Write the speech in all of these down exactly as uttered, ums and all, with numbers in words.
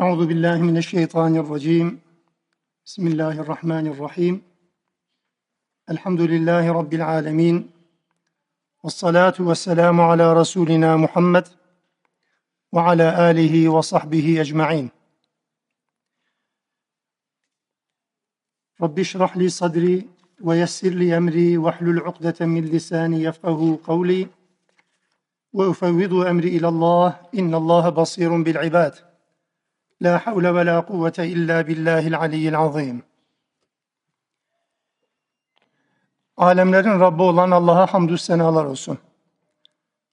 Euzu billahi mineşşeytanirracim. Bismillahirrahmanirrahim. Elhamdülillahi rabbil alamin. Ves salatu vesselamu ala rasulina Muhammed ve ala alihi ve sahbihi ecmaîn. Rabbi şrah li sadri ve yessir li emri ve hlul ukdeten min lisani yefkahu kavli ve ufevvidu emri ilallah innallaha basirun bil ibad. La havle ve la kuvvete illa billahil aliyyil azim. Alemlerin Rabbi olan Allah'a hamdü senalar olsun.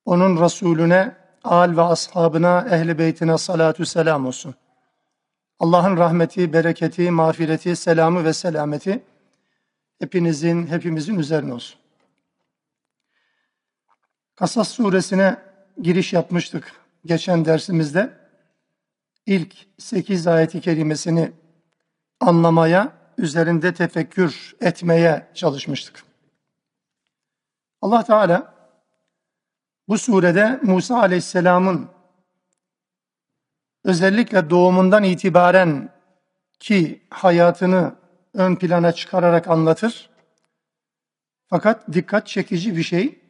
Onun Resulüne, âl ve ashabına, ehl-i beytine salatu selam olsun. Allah'ın rahmeti, bereketi, mağfireti, selamı ve selameti hepinizin, hepimizin üzerine olsun. Kasas suresine giriş yapmıştık geçen dersimizde. İlk sekiz ayet-i kerimesini anlamaya, üzerinde tefekkür etmeye çalışmıştık. Allah Teala bu surede Musa Aleyhisselam'ın özellikle doğumundan itibaren ki hayatını ön plana çıkararak anlatır. Fakat dikkat çekici bir şey,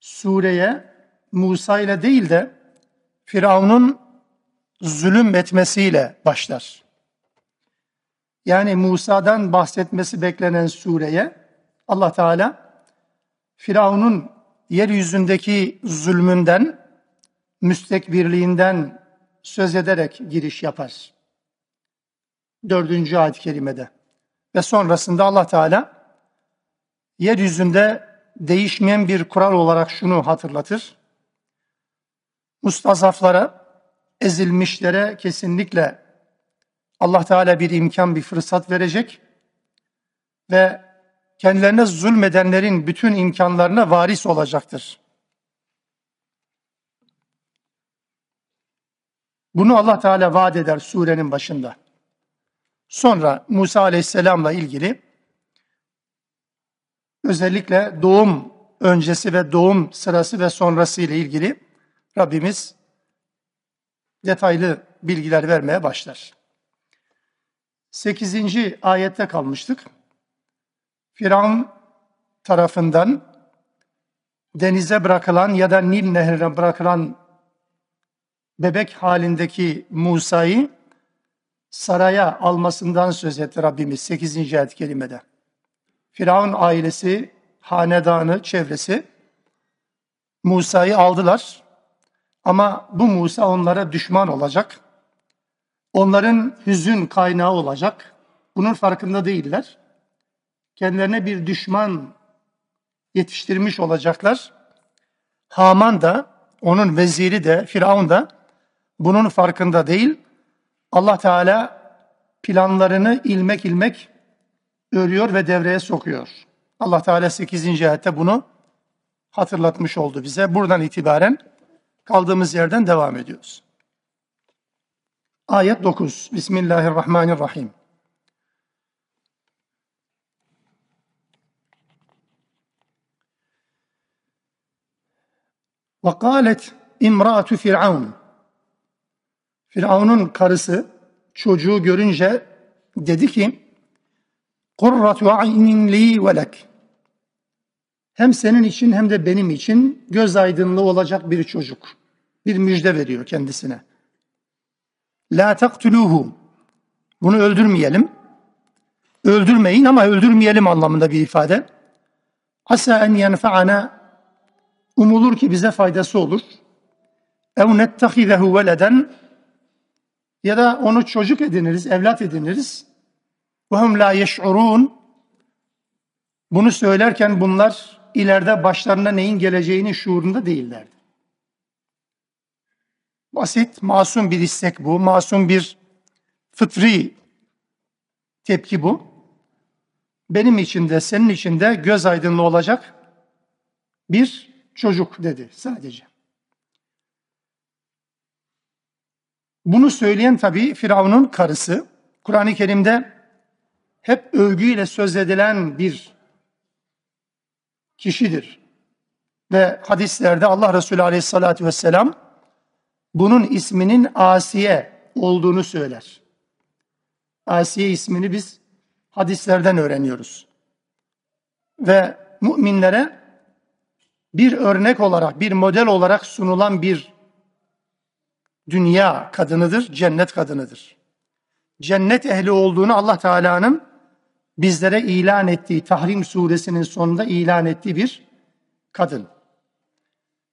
sureye Musa ile değil de Firavun'un zulüm etmesiyle başlar. Yani Musa'dan bahsetmesi beklenen sureye Allah Teala Firavun'un yeryüzündeki zulmünden, müstekbirliğinden söz ederek giriş yapar. Dördüncü ayet-i kerimede. Ve sonrasında Allah Teala yeryüzünde değişmeyen bir kural olarak şunu hatırlatır. Mustazaflara, ezilmişlere kesinlikle Allah Teala bir imkan, bir fırsat verecek ve kendilerine zulmedenlerin bütün imkanlarına varis olacaktır. Bunu Allah Teala vaat eder surenin başında. Sonra Musa Aleyhisselam'la ilgili özellikle doğum öncesi ve doğum sırası ve sonrası ile ilgili Rabbimiz detaylı bilgiler vermeye başlar. sekizinci ayette kalmıştık. Firavun tarafından denize bırakılan ya da Nil nehrine bırakılan bebek halindeki Musa'yı saraya almasından söz etti Rabbimiz sekizinci ayet-i kerimede. Firavun ailesi, hanedanı, çevresi Musa'yı aldılar. Ama bu Musa onlara düşman olacak, onların hüzün kaynağı olacak. Bunun farkında değiller. Kendilerine bir düşman yetiştirmiş olacaklar. Haman da, onun veziri de, Firavun da bunun farkında değil. Allah Teala planlarını ilmek ilmek örüyor ve devreye sokuyor. Allah Teala sekizinci ayette bunu hatırlatmış oldu bize. Buradan itibaren kaldığımız yerden devam ediyoruz. Ayet dokuz. Bismillahirrahmanirrahim. Ve kâlet imratu Firavun. Firavun'un karısı çocuğu görünce dedi ki: "Kurratu aynin li ve lek." Hem senin için hem de benim için göz aydınlığı olacak bir çocuk. Bir müjde veriyor kendisine. La taktuluhu. Bunu öldürmeyelim. Öldürmeyin ama öldürmeyelim anlamında bir ifade. Asa en yenfa'ana. Umulur ki bize faydası olur. Ev nettehizehu veleden. Ya da onu çocuk ediniriz, evlat ediniriz. Ve hum la yeş'urun. Bunu söylerken bunlar ileride başlarına neyin geleceğinin şuurunda değillerdi. Basit, masum bir istek bu, masum bir fıtri tepki bu. Benim için de senin için de göz aydınlığı olacak bir çocuk dedi sadece. Bunu söyleyen tabii Firavun'un karısı. Kur'an-ı Kerim'de hep övgüyle söz edilen bir kişidir. Ve hadislerde Allah Resulü Aleyhisselatü Vesselam bunun isminin Asiye olduğunu söyler. Asiye ismini biz hadislerden öğreniyoruz. Ve müminlere bir örnek olarak, bir model olarak sunulan bir dünya kadınıdır, cennet kadınıdır. Cennet ehli olduğunu Allah Teala'nın bizlere ilan ettiği, Tahrim suresinin sonunda ilan ettiği bir kadın.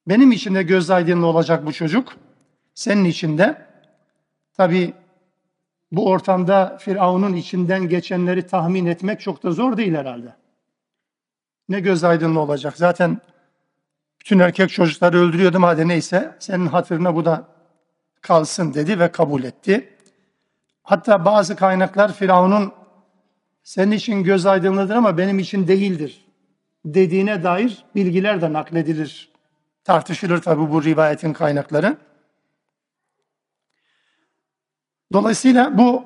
Benim için de göz aydınlığı olacak bu çocuk. Senin için de. Tabii bu ortamda Firavun'un içinden geçenleri tahmin etmek çok da zor değil herhalde. Ne göz aydınlığı olacak? Zaten bütün erkek çocukları öldürüyordum, hadi neyse senin hatırına bu da kalsın dedi ve kabul etti. Hatta bazı kaynaklar Firavun'un senin için göz aydınlığıdır ama benim için değildir dediğine dair bilgiler de nakledilir. Tartışılır tabi bu rivayetin kaynakları. Dolayısıyla bu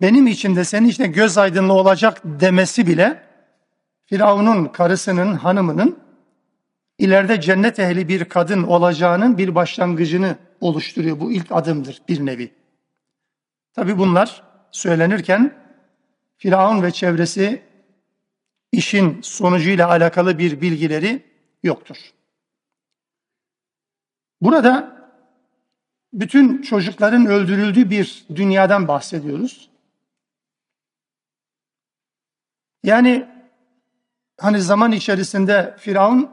benim için de senin için de göz aydınlığı olacak demesi bile Firavun'un karısının, hanımının ileride cennet ehli bir kadın olacağının bir başlangıcını oluşturuyor. Bu ilk adımdır bir nevi. Tabi bunlar söylenirken Firavun ve çevresi işin sonucuyla alakalı bir bilgileri yoktur. Burada bütün çocukların öldürüldüğü bir dünyadan bahsediyoruz. Yani hani zaman içerisinde Firavun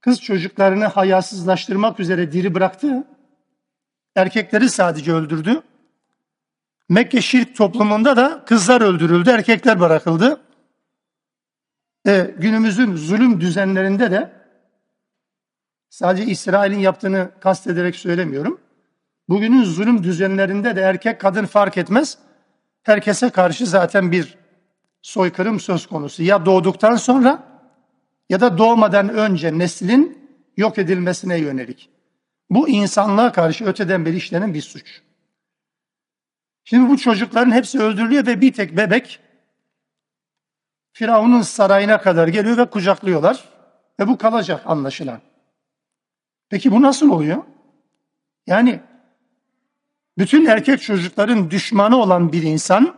kız çocuklarını hayasızlaştırmak üzere diri bıraktı. Erkekleri sadece öldürdü. Mekke şirk toplumunda da kızlar öldürüldü, erkekler bırakıldı. E, günümüzün zulüm düzenlerinde de sadece İsrail'in yaptığını kastederek söylemiyorum. Bugünün zulüm düzenlerinde de erkek kadın fark etmez. Herkese karşı zaten bir soykırım söz konusu. Ya doğduktan sonra ya da doğmadan önce neslin yok edilmesine yönelik. Bu insanlığa karşı öteden beri işlenen bir suç. Şimdi bu çocukların hepsi öldürülüyor ve bir tek bebek Firavun'un sarayına kadar geliyor ve kucaklıyorlar. Ve bu kalacak anlaşılan. Peki bu nasıl oluyor? Yani bütün erkek çocukların düşmanı olan bir insan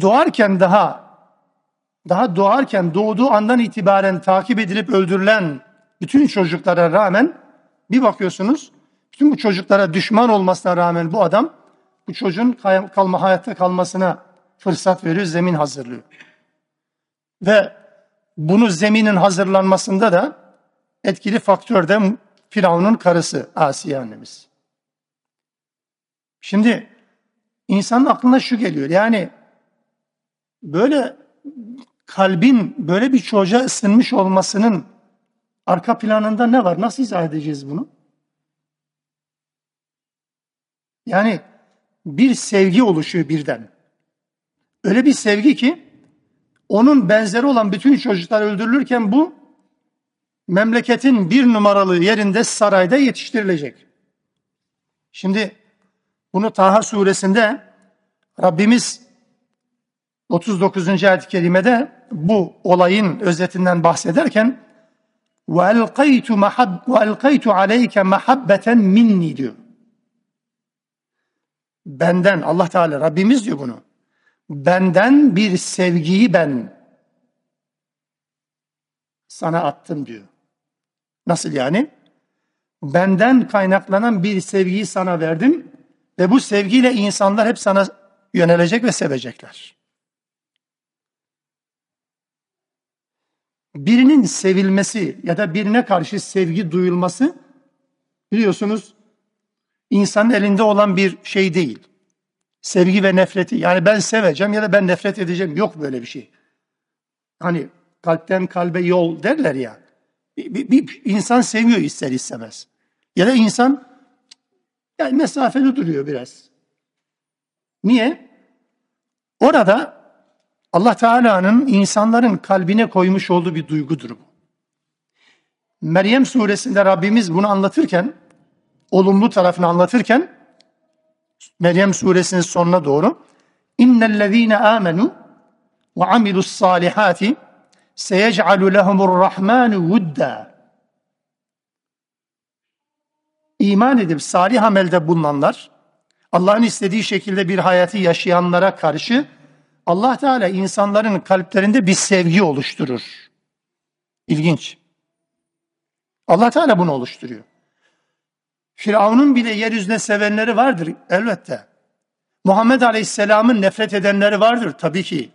doğarken daha, daha doğarken doğduğu andan itibaren takip edilip öldürülen bütün çocuklara rağmen bir bakıyorsunuz, bütün bu çocuklara düşman olmasına rağmen bu adam bu çocuğun kalma, hayatta kalmasına fırsat veriyor, zemin hazırlıyor. Ve bunu zeminin hazırlanmasında da etkili faktör de Firavun'un karısı Asiye annemiz. Şimdi insanın aklına şu geliyor. Yani böyle kalbin böyle bir çocuğa ısınmış olmasının arka planında ne var? Nasıl izah edeceğiz bunu? Yani bir sevgi oluşuyor birden. Öyle bir sevgi ki onun benzeri olan bütün çocuklar öldürülürken bu memleketin bir numaralı yerinde sarayda yetiştirilecek. Şimdi bunu Taha suresinde Rabbimiz otuz dokuzuncu ayet-i kerimede bu olayın özetinden bahsederken وَاَلْقَيْتُ عَلَيْكَ مَحَبَّةً مِنِّي diyor. Benden, Allah Teala Rabbimiz diyor bunu. Benden bir sevgiyi ben sana attım diyor. Nasıl yani? Benden kaynaklanan bir sevgiyi sana verdim ve bu sevgiyle insanlar hep sana yönelecek ve sevecekler. Birinin sevilmesi ya da birine karşı sevgi duyulması biliyorsunuz insanın elinde olan bir şey değil. Sevgi ve nefreti, yani ben seveceğim ya da ben nefret edeceğim, yok böyle bir şey. Hani kalpten kalbe yol derler ya. Bir, bir, bir insan seviyor ister istemez. Ya da insan yani mesafeli duruyor biraz. Niye? Orada Allah Teala'nın insanların kalbine koymuş olduğu bir duygudur bu. Meryem suresinde Rabbimiz bunu anlatırken, olumlu tarafını anlatırken Meryem suresinin sonuna doğru İnnellezîne âmenû ve amilussâlihâti seyec'alü lehumur rahmanu vudda. iman edip salih amelde bulunanlar, Allah'ın istediği şekilde bir hayatı yaşayanlara karşı Allah Teala insanların kalplerinde bir sevgi oluşturur. İlginç. Allah Teala bunu oluşturuyor. Firavun'un bile yeryüzüne sevenleri vardır elbette. Muhammed Aleyhisselam'ın nefret edenleri vardır tabii ki.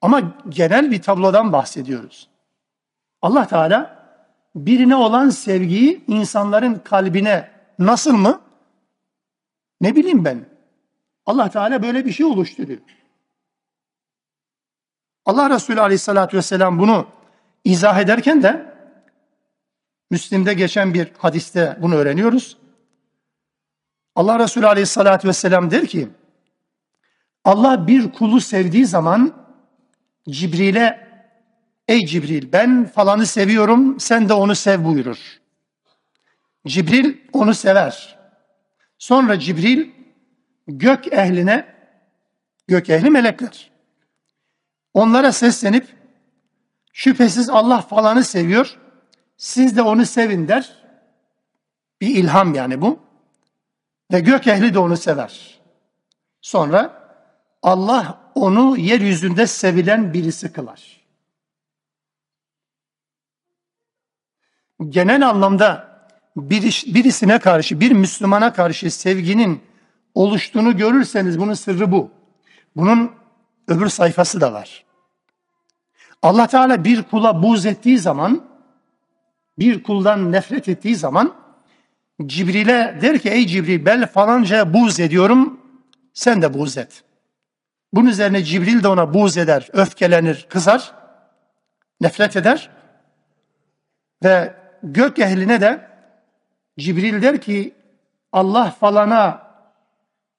Ama genel bir tablodan bahsediyoruz. Allah Teala birine olan sevgiyi insanların kalbine nasıl mı? Ne bileyim ben. Allah Teala böyle bir şey oluşturuyor. Allah Resulü Aleyhisselatü Vesselam bunu izah ederken de Müslim'de geçen bir hadiste bunu öğreniyoruz. Allah Resulü Aleyhisselatü Vesselam der ki, Allah bir kulu sevdiği zaman Cibril'e, ey Cibril ben falanı seviyorum sen de onu sev buyurur. Cibril onu sever. Sonra Cibril gök ehline, gök ehli melekler, onlara seslenip şüphesiz Allah falanı seviyor, siz de onu sevin der. Bir ilham yani bu. Ve gök ehli de onu sever. Sonra Allah onu yeryüzünde sevilen birisi kılar. Genel anlamda birisine karşı, bir Müslümana karşı sevginin oluştuğunu görürseniz bunun sırrı bu. Bunun öbür sayfası da var. Allah Teala bir kula buğz ettiği zaman, bir kuldan nefret ettiği zaman Cibril'e der ki, ey Cibril ben falancaya buğz ediyorum, sen de buğz et. Bunun üzerine Cibril de ona buğz eder, öfkelenir, kızar, nefret eder. Ve gök ehline de Cibril der ki, Allah falana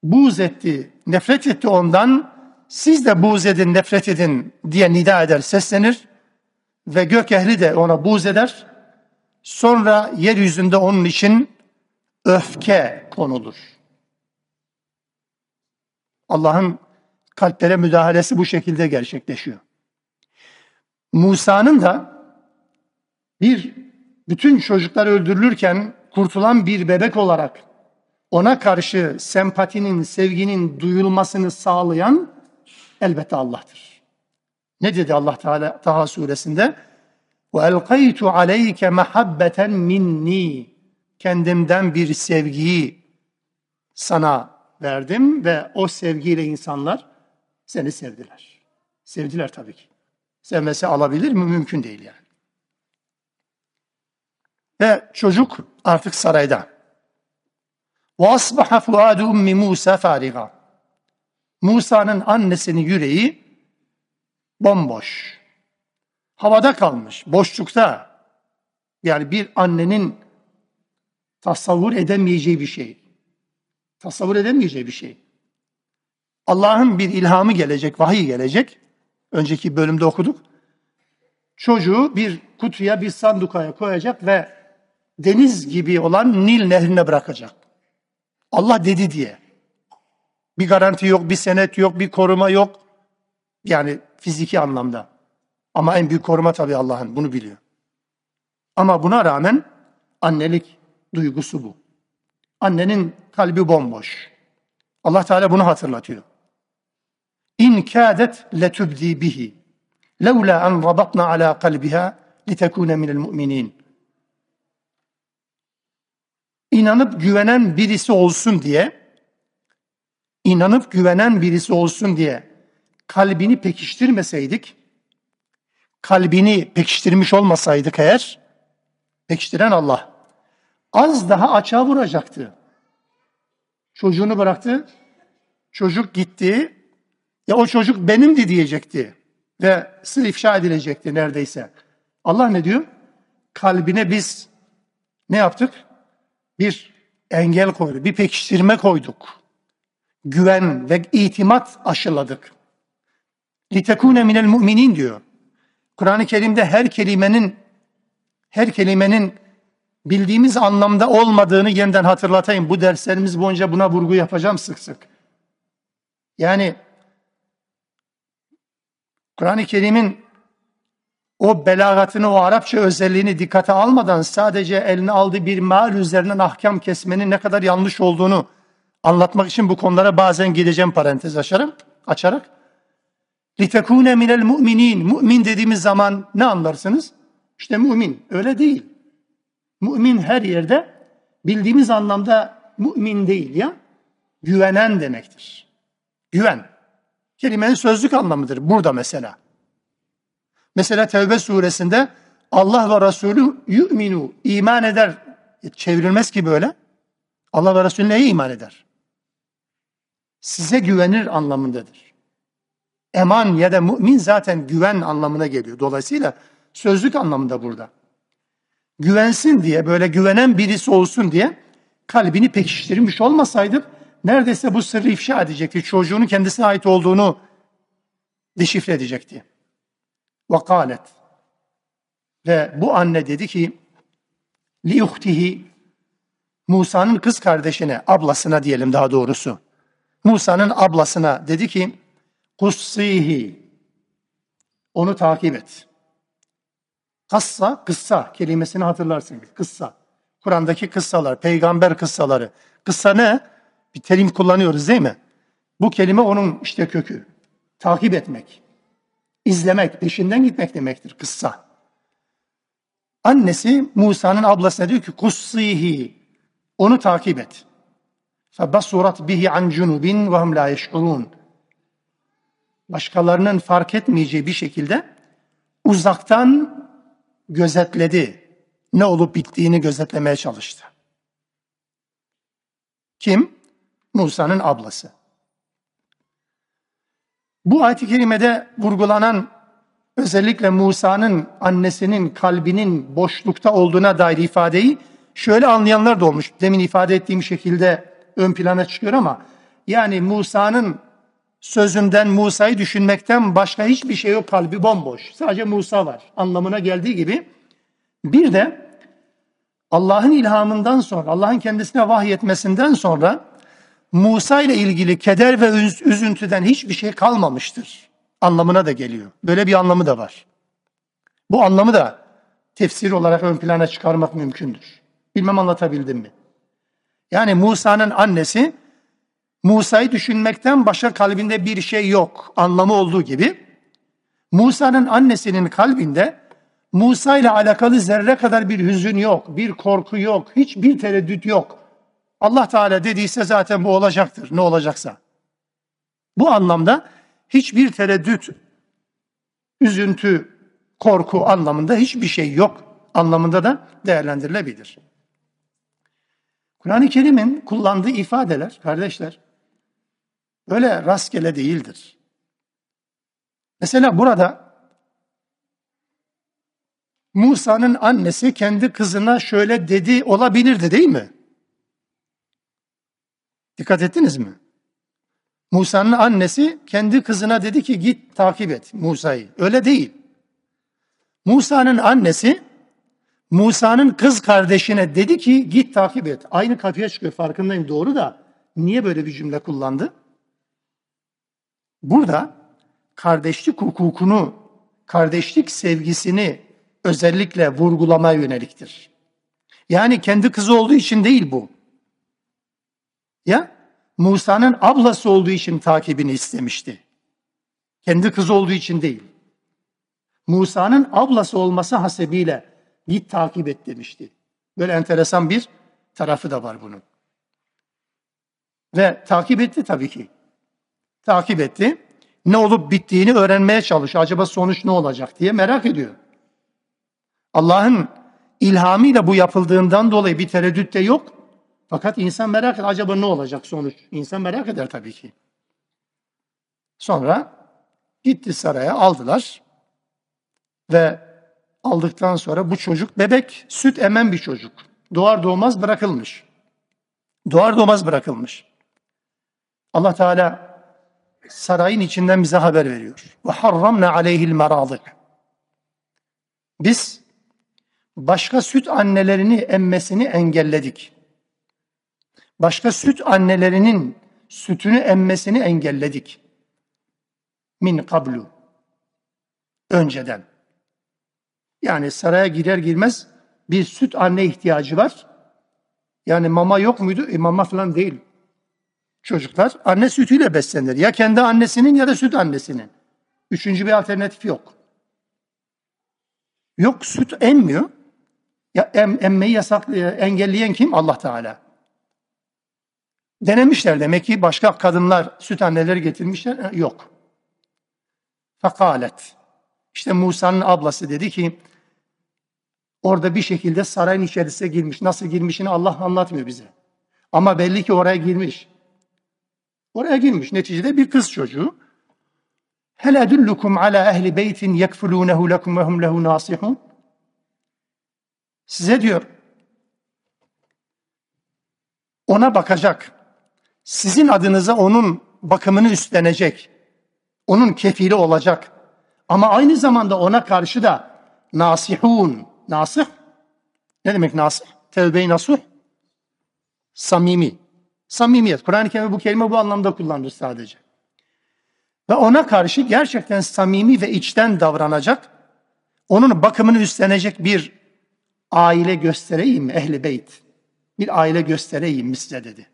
buğz etti, nefret etti ondan, siz de buğz edin, nefret edin diye nida eder, seslenir. Ve gök ehli de ona buğz eder. Sonra yeryüzünde onun için öfke konulur. Allah'ın kalplere müdahalesi bu şekilde gerçekleşiyor. Musa'nın da bir bütün çocuklar öldürülürken kurtulan bir bebek olarak ona karşı sempatinin, sevginin duyulmasını sağlayan elbette Allah'tır. Ne dedi Allah Teala Taha suresinde? وَاَلْقَيْتُ عَلَيْكَ مَحَبَّةً مِنِّي Kendimden bir sevgiyi sana verdim ve o sevgiyle insanlar seni sevdiler. Sevdiler tabii ki. Sevmesi alabilir mi? Mümkün değil yani. Ve çocuk artık sarayda. وَاَصْبَحَ فُعَادُ اُمِّ مُوسَى فَارِغًا Musa'nın annesinin yüreği bomboş. Havada kalmış, boşlukta. Yani bir annenin tasavvur edemeyeceği bir şey. Tasavvur edemeyeceği bir şey. Allah'ın bir ilhamı gelecek, vahiy gelecek. Önceki bölümde okuduk. Çocuğu bir kutuya, bir sandukaya koyacak ve deniz gibi olan Nil nehrine bırakacak. Allah dedi diye. Bir garanti yok, bir senet yok, bir koruma yok. Yani fiziki anlamda. Ama en büyük koruma tabii Allah'ın, bunu biliyor. Ama buna rağmen annelik duygusu bu. Annenin kalbi bomboş. Allah Teala bunu hatırlatıyor. İn kâdet letübdî bihi. Levlâ en rabatna alâ kalbihâ litekûne minel mu'minîn. İnanıp güvenen birisi olsun diye, inanıp güvenen birisi olsun diye kalbini pekiştirmeseydik, kalbini pekiştirmiş olmasaydık eğer, pekiştiren Allah, az daha açığa vuracaktı. Çocuğunu bıraktı, çocuk gitti, ya o çocuk benimdi diyecekti ve sır ifşa edilecekti neredeyse. Allah ne diyor? Kalbine biz ne yaptık? Bir engel koyduk, bir pekiştirme koyduk. Güven ve itimat aşıladık. لِتَكُونَ مِنَ الْمُؤْمِنِينَ diyor. Kur'an-ı Kerim'de her kelimenin her kelimenin bildiğimiz anlamda olmadığını yeniden hatırlatayım. Bu derslerimiz boyunca buna vurgu yapacağım sık sık. Yani Kur'an-ı Kerim'in o belagatını, o Arapça özelliğini dikkate almadan sadece eline aldığı bir meal üzerinden ahkam kesmenin ne kadar yanlış olduğunu anlatmak için bu konulara bazen gideceğim, parantez açarım, açarak. لِتَكُونَ مِنَ الْمُؤْمِنِينَ Mümin dediğimiz zaman ne anlarsınız? İşte mümin, öyle değil. Mümin her yerde bildiğimiz anlamda mümin değil ya, güvenen demektir. Güven. Kelimenin sözlük anlamıdır burada mesela. Mesela Tevbe suresinde Allah ve Resulü yu'minu, iman eder. Çevrilmez ki böyle. Allah ve Resulü neye iman eder? Size güvenir anlamındadır. Eman ya da mümin zaten güven anlamına geliyor. Dolayısıyla sözlük anlamında burada. Güvensin diye, böyle güvenen birisi olsun diye kalbini pekiştirmiş olmasaydı neredeyse bu sırrı ifşa edecekti. Çocuğunun kendisine ait olduğunu deşifre edecekti. وَقَالَتْ Ve bu anne dedi ki لِيُخْتِهِ Musa'nın kız kardeşine, ablasına diyelim daha doğrusu. Musa'nın ablasına dedi ki قُصِّهِ Onu takip et. Kassa, kıssa kelimesini hatırlarsın. Kıssa. Kur'an'daki kıssalar, peygamber kıssaları. Kıssa ne? Bir terim kullanıyoruz değil mi? Bu kelime onun işte kökü. Takip etmek. İzlemek, peşinden gitmek demektir kıssa. Annesi Musa'nın ablasına diyor ki kussihi, onu takip et. Fabasurat bihi an junubin ve hum la yeş'urun. Başkalarının fark etmeyeceği bir şekilde uzaktan gözetledi. Ne olup bittiğini gözetlemeye çalıştı. Kim? Musa'nın ablası. Bu ayet-i kerimede vurgulanan özellikle Musa'nın annesinin kalbinin boşlukta olduğuna dair ifadeyi şöyle anlayanlar da olmuş. Demin ifade ettiğim şekilde ön plana çıkıyor ama yani Musa'nın sözünden, Musa'yı düşünmekten başka hiçbir şey yok, kalbi bomboş. Sadece Musa var anlamına geldiği gibi. Bir de Allah'ın ilhamından sonra, Allah'ın kendisine vahyetmesinden sonra Musa ile ilgili keder ve üzüntüden hiçbir şey kalmamıştır anlamına da geliyor. Böyle bir anlamı da var. Bu anlamı da tefsir olarak ön plana çıkarmak mümkündür. Bilmem anlatabildim mi? Yani Musa'nın annesi Musa'yı düşünmekten başka kalbinde bir şey yok anlamı olduğu gibi Musa'nın annesinin kalbinde Musa ile alakalı zerre kadar bir hüzün yok, bir korku yok, hiçbir tereddüt yok. Allah Teala dediyse zaten bu olacaktır, ne olacaksa. Bu anlamda hiçbir tereddüt, üzüntü, korku anlamında hiçbir şey yok anlamında da değerlendirilebilir. Kur'an-ı Kerim'in kullandığı ifadeler, kardeşler, öyle rastgele değildir. Mesela burada Musa'nın annesi kendi kızına şöyle dedi olabilirdi değil mi? Dikkat ettiniz mi? Musa'nın annesi kendi kızına dedi ki git takip et Musa'yı. Öyle değil. Musa'nın annesi Musa'nın kız kardeşine dedi ki git takip et. Aynı kapıya çıkıyor, farkındayım, doğru da niye böyle bir cümle kullandı? Burada kardeşlik hukukunu, kardeşlik sevgisini özellikle vurgulamaya yöneliktir. Yani kendi kızı olduğu için değil bu. Ya Musa'nın ablası olduğu için takibini istemişti. Kendi kızı olduğu için değil. Musa'nın ablası olması hasebiyle git takip et demişti. Böyle enteresan bir tarafı da var bunun. Ve takip etti tabii ki. Takip etti. Ne olup bittiğini öğrenmeye çalışıyor. Acaba sonuç ne olacak diye merak ediyor. Allah'ın ilhamıyla bu yapıldığından dolayı bir tereddüt de yok. Fakat insan merak eder. Acaba ne olacak sonuç? İnsan merak eder tabii ki. Sonra gitti saraya, aldılar. Ve aldıktan sonra bu çocuk bebek, süt emen bir çocuk. Doğar doğmaz bırakılmış. Doğar doğmaz bırakılmış. Allah Teala sarayın içinden bize haber veriyor. وَحَرَّمْنَا عَلَيْهِ الْمَرَاضِقِ Biz başka süt annelerini emmesini engelledik. Başka süt annelerinin sütünü emmesini engelledik. Min kablu. Önceden. Yani saraya girer girmez bir süt anne ihtiyacı var. Yani mama yok muydu? E, mama falan değil. Çocuklar anne sütüyle beslenir. Ya kendi annesinin ya da süt annesinin. Üçüncü bir alternatif yok. Yok, süt emmiyor. Ya em, emmeyi yasak, engelleyen kim? Allah Teala. Denemişler demek ki, başka kadınlar süt anneleri getirmişler. Yok. Fekalet. İşte Musa'nın ablası dedi ki, orada bir şekilde sarayın içerisine girmiş. Nasıl girmişini Allah anlatmıyor bize. Ama belli ki oraya girmiş. Oraya girmiş. Neticede bir kız çocuğu. Hel edullukum ala ehli beytin yekfulunehu lekum ve hum lehu nasihun. Size diyor, ona bakacak, sizin adınıza onun bakımını üstlenecek, onun kefili olacak. Ama aynı zamanda ona karşı da nasihun, nasih, ne demek nasih? Tevbe-i nasuh, samimi, samimiyet. Kur'an-ı Kerim'de bu kelime bu anlamda kullanılır sadece. Ve ona karşı gerçekten samimi ve içten davranacak, onun bakımını üstlenecek bir aile göstereyim mi ehli beyt? Bir aile göstereyim mi size dedi.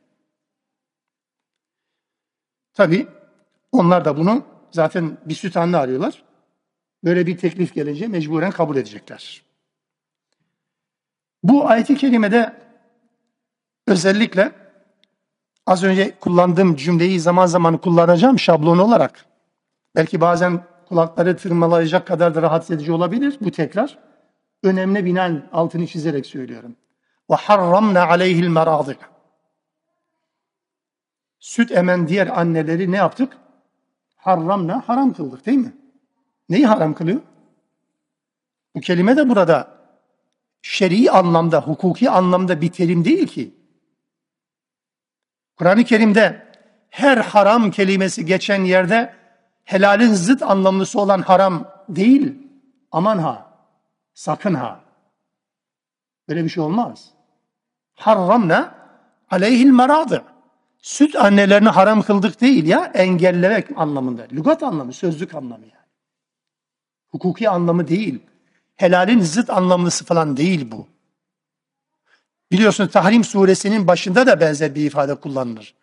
Tabii onlar da bunu zaten bir süt anne arıyorlar. Böyle bir teklif gelince mecburen kabul edecekler. Bu ayet-i kerimede özellikle az önce kullandığım cümleyi zaman zaman kullanacağım şablon olarak. Belki bazen kulakları tırmalayacak kadar da rahatsız edici olabilir bu tekrar. Önemli binen altını çizerek söylüyorum. وَحَرَّمْنَا عَلَيْهِ الْمَرَاضِقَ. Süt emen diğer anneleri ne yaptık? Harramna, haram kıldık değil mi? Neyi haram kılıyor? Bu kelime de burada şer'i anlamda, hukuki anlamda bir terim değil ki. Kur'an-ı Kerim'de her haram kelimesi geçen yerde helalin zıt anlamlısı olan haram değil. Aman ha, sakın ha. Böyle bir şey olmaz. Harramna aleyhil maradı. Süt annelerini haram kıldık değil ya, engellemek anlamında. Lügat anlamı, sözlük anlamı yani. Hukuki anlamı değil. Helalin zıt anlamlısı falan değil bu. Biliyorsunuz Tahrim suresinin başında da benzer bir ifade kullanılır.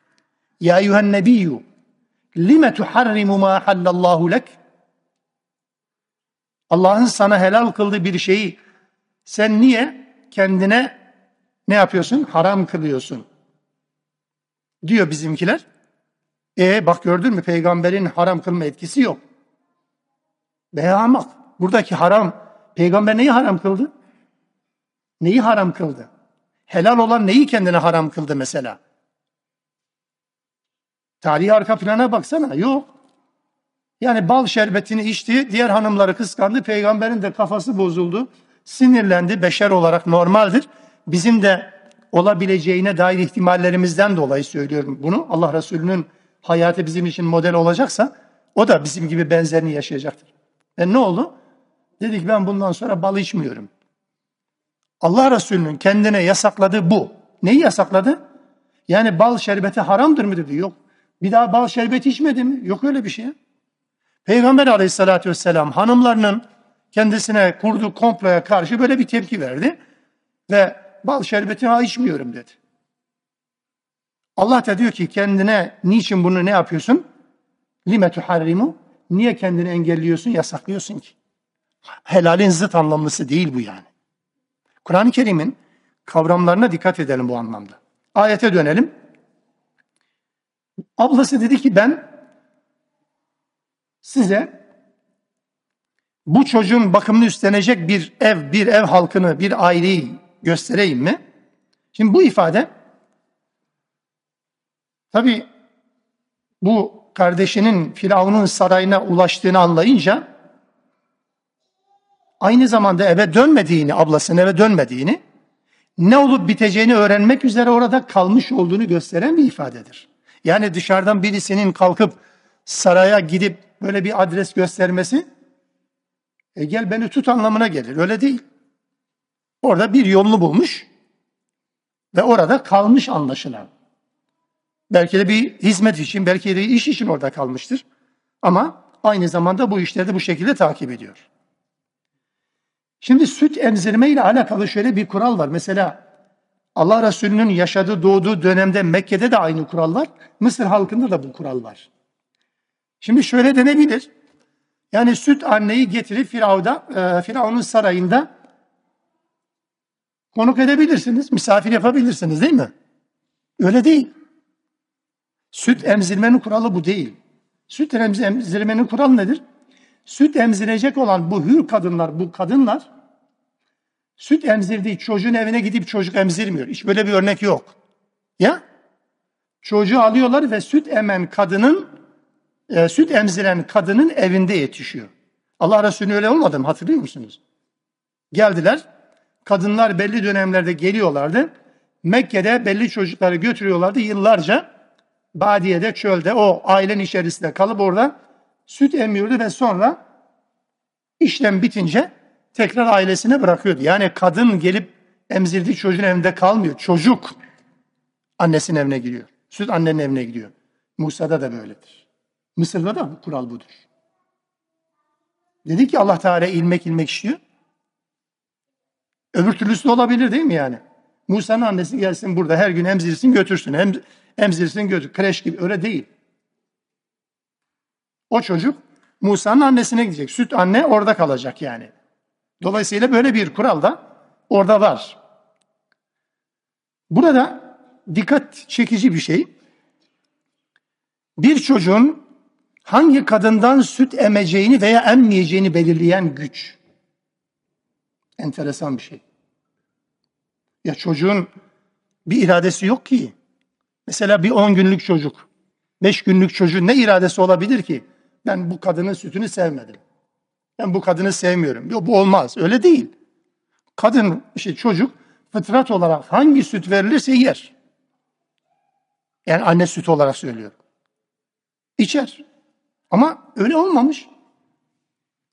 Ya eyyühen nebiyyü lime tuharrimu ma hallallahu lek. Allah'ın sana helal kıldığı bir şeyi sen niye kendine ne yapıyorsun? Haram kılıyorsun. Diyor bizimkiler. E bak gördün mü, peygamberin haram kılma etkisi yok. Behamak. Buradaki haram, peygamber neyi haram kıldı? Neyi haram kıldı? Helal olan neyi kendine haram kıldı mesela? Tarihi arka plana baksana. Yok. Yani bal şerbetini içti, diğer hanımları kıskandı, peygamberin de kafası bozuldu, sinirlendi. Beşer olarak normaldir. Bizim de olabileceğine dair ihtimallerimizden dolayı söylüyorum bunu. Allah Resulü'nün hayatı bizim için model olacaksa o da bizim gibi benzerini yaşayacaktır. E ne oldu? Dedik ben bundan sonra bal içmiyorum. Allah Resulü'nün kendine yasakladığı bu. Neyi yasakladı? Yani bal şerbeti haramdır mı dedi? Yok. Bir daha bal şerbeti içmedi mi? Yok öyle bir şey. Peygamber Aleyhisselatü Vesselam hanımlarının kendisine kurduğu komploya karşı böyle bir tepki verdi ve bal şerbeti ha içmiyorum dedi. Allah da diyor ki kendine niçin bunu ne yapıyorsun? Lime tuharrimu? Niye kendini engelliyorsun, yasaklıyorsun ki? Helalin zıt anlamlısı değil bu yani. Kur'an-ı Kerim'in kavramlarına dikkat edelim bu anlamda. Ayete dönelim. Ablası dedi ki ben size bu çocuğun bakımını üstlenecek bir ev, bir ev halkını, bir aileyi göstereyim mi? Şimdi bu ifade tabii bu kardeşinin Firavun'un sarayına ulaştığını anlayınca aynı zamanda eve dönmediğini, ablasının eve dönmediğini, ne olup biteceğini öğrenmek üzere orada kalmış olduğunu gösteren bir ifadedir. Yani dışarıdan birisinin kalkıp saraya gidip böyle bir adres göstermesi, e gel beni tut anlamına gelir. Öyle değil. Orada bir yolunu bulmuş ve orada kalmış anlaşılan. Belki de bir hizmet için, belki de iş için orada kalmıştır. Ama aynı zamanda bu işleri de bu şekilde takip ediyor. Şimdi süt emzirme ile alakalı şöyle bir kural var. Mesela Allah Resulü'nün yaşadığı, doğduğu dönemde Mekke'de de aynı kural var. Mısır halkında da bu kural var. Şimdi şöyle denebilir. Yani süt anneyi getirip Firavun'da, e, Firavun'un sarayında konuk edebilirsiniz, misafir yapabilirsiniz değil mi? Öyle değil. Süt emzirmenin kuralı bu değil. Süt emzirmenin kuralı nedir? Süt emzirecek olan bu hür kadınlar, bu kadınlar süt emzirdiği çocuğun evine gidip çocuk emzirmiyor. Hiç böyle bir örnek yok. Ya? Çocuğu alıyorlar ve süt emen kadının, e, süt emziren kadının evinde yetişiyor. Allah Resulü öyle olmadı mı? Hatırlıyor musunuz? Geldiler. Kadınlar belli dönemlerde geliyorlardı. Mekke'de belli çocukları götürüyorlardı yıllarca. Badiyede, çölde, o ailen içerisinde kalıp orada süt emiyordu ve sonra işlem bitince tekrar ailesine bırakıyordu. Yani kadın gelip emzirdiği çocuğun evinde kalmıyor. Çocuk annesinin evine gidiyor. Süt annenin evine gidiyor. Musa'da da böyledir. Mısır'da da bu kural budur. Dedi ki Allah Teala ilmek ilmek işliyor. Öbür türlüsü de olabilir değil mi yani? Musa'nın annesi gelsin burada her gün emzirsin götürsün. Emz emzirsin götürsün. Kreş gibi öyle değil. O çocuk Musa'nın annesine gidecek. Süt anne orada kalacak yani. Dolayısıyla böyle bir kural da orada var. Burada dikkat çekici bir şey. Bir çocuğun hangi kadından süt emeceğini veya emmeyeceğini belirleyen güç. Enteresan bir şey. Ya çocuğun bir iradesi yok ki. Mesela bir on günlük çocuk, beş günlük çocuğun ne iradesi olabilir ki? Ben bu kadının sütünü sevmedim. Ben bu kadını sevmiyorum. Yok bu olmaz. Öyle değil. Kadın, işte çocuk fıtrat olarak hangi süt verilirse yer. Yani anne sütü olarak söylüyorum. İçer. Ama öyle olmamış.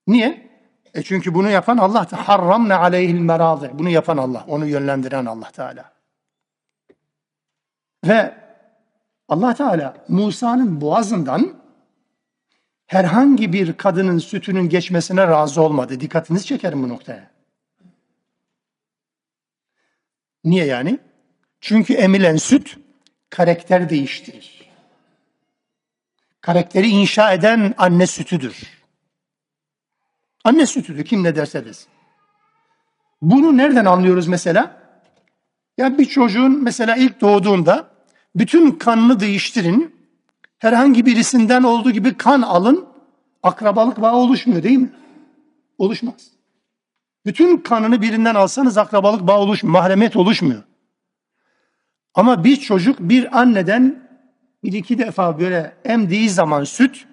Niye? E çünkü bunu yapan Allah Teala. Harramne aleyhil merâzi. Bunu yapan Allah. Onu yönlendiren Allah Teala. Ve Allah Teala Musa'nın boğazından herhangi bir kadının sütünün geçmesine razı olmadı. Dikkatinizi çekerim bu noktaya. Niye yani? Çünkü emilen süt karakter değiştirir. Karakteri inşa eden anne sütüdür. Anne sütüdür kim ne derse desin. Bunu nereden anlıyoruz mesela? Ya bir çocuğun mesela ilk doğduğunda bütün kanını değiştirin. Herhangi birisinden olduğu gibi kan alın. Akrabalık bağı oluşmuyor değil mi? Oluşmaz. Bütün kanını birinden alsanız akrabalık bağı oluşmuyor. Mahremiyet oluşmuyor. Ama bir çocuk bir anneden bir iki defa böyle emdiği zaman süt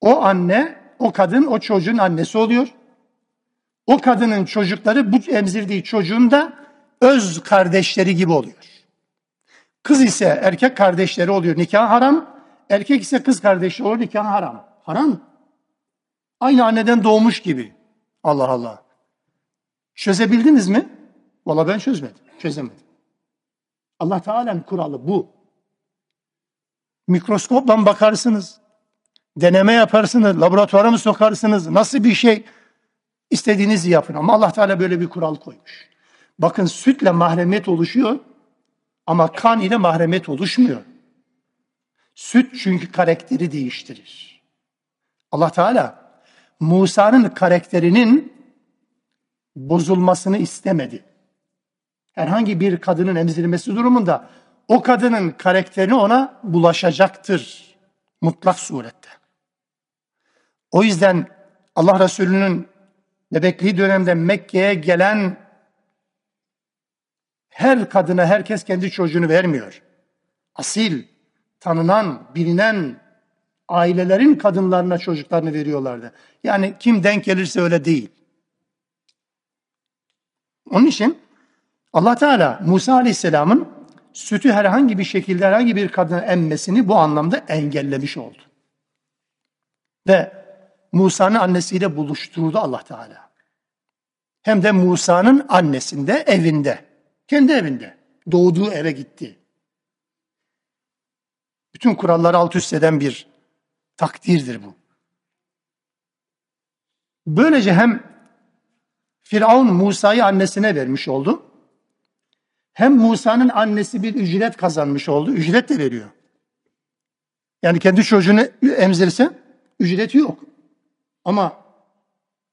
o anne o kadın o çocuğun annesi oluyor. O kadının çocukları bu emzirdiği çocuğun da öz kardeşleri gibi oluyor. Kız ise erkek kardeşleri oluyor nikah haram. Erkek ise kız kardeşleri oluyor nikah haram. Haram. Aynı anneden doğmuş gibi. Allah Allah. Çözebildiniz mi? Vallahi ben çözmedim. Çözemedim. Allah Teala'nın kuralı bu. Mikroskopla bakarsınız. Deneme yaparsınız, laboratuvara mı sokarsınız, nasıl bir şey istediğinizi yapın. Ama Allah Teala böyle bir kural koymuş. Bakın sütle mahremiyet oluşuyor ama kan ile mahremiyet oluşmuyor. Süt çünkü karakteri değiştirir. Allah Teala Musa'nın karakterinin bozulmasını istemedi. Herhangi bir kadının emzirmesi durumunda o kadının karakterini ona bulaşacaktır mutlak surette. O yüzden Allah Resulü'nün bebekliği döneminde Mekke'ye gelen her kadına herkes kendi çocuğunu vermiyor. Asil, tanınan, bilinen ailelerin kadınlarına çocuklarını veriyorlardı. Yani kim denk gelirse öyle değil. Onun için Allah Teala Musa Aleyhisselam'ın sütü herhangi bir şekilde herhangi bir kadına emmesini bu anlamda engellemiş oldu. Ve Musa'nın annesiyle buluşturdu Allah Teala. Hem de Musa'nın annesinde, evinde, kendi evinde, doğduğu eve gitti. Bütün kuralları alt üst eden bir takdirdir bu. Böylece hem Firavun Musa'yı annesine vermiş oldu. Hem Musa'nın annesi bir ücret kazanmış oldu. Ücret de veriyor. Yani kendi çocuğunu emzirse ücreti yok. Ama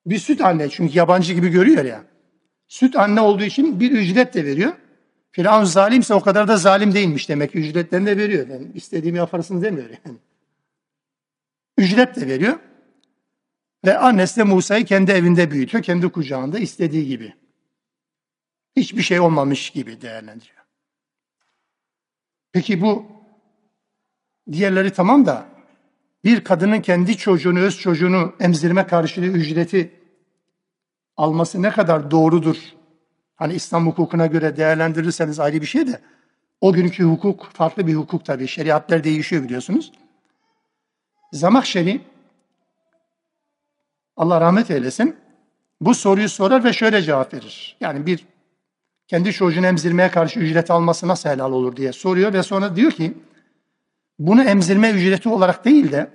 bir süt anne, çünkü yabancı gibi görüyor ya. Süt anne olduğu için bir ücret de veriyor. Firavun zalimse o kadar da zalim değilmiş demek ki. Ücretlerini de veriyor. Yani istediğimi yaparsınız demiyor yani. Ücret de veriyor. Ve annesi de Musa'yı kendi evinde büyütüyor. Kendi kucağında istediği gibi. Hiçbir şey olmamış gibi değerlendiriyor. Peki bu diğerleri tamam da bir kadının kendi çocuğunu, öz çocuğunu emzirme karşılığı ücreti alması ne kadar doğrudur? Hani İslam hukukuna göre değerlendirirseniz ayrı bir şey de o günkü hukuk farklı bir hukuk tabii. Şeriatlar değişiyor biliyorsunuz. Zamakşeri, Allah rahmet eylesin, bu soruyu sorar ve şöyle cevap verir. Yani bir kendi çocuğunu emzirmeye karşı ücret alması nasıl helal olur diye soruyor ve sonra diyor ki bunu emzirme ücreti olarak değil de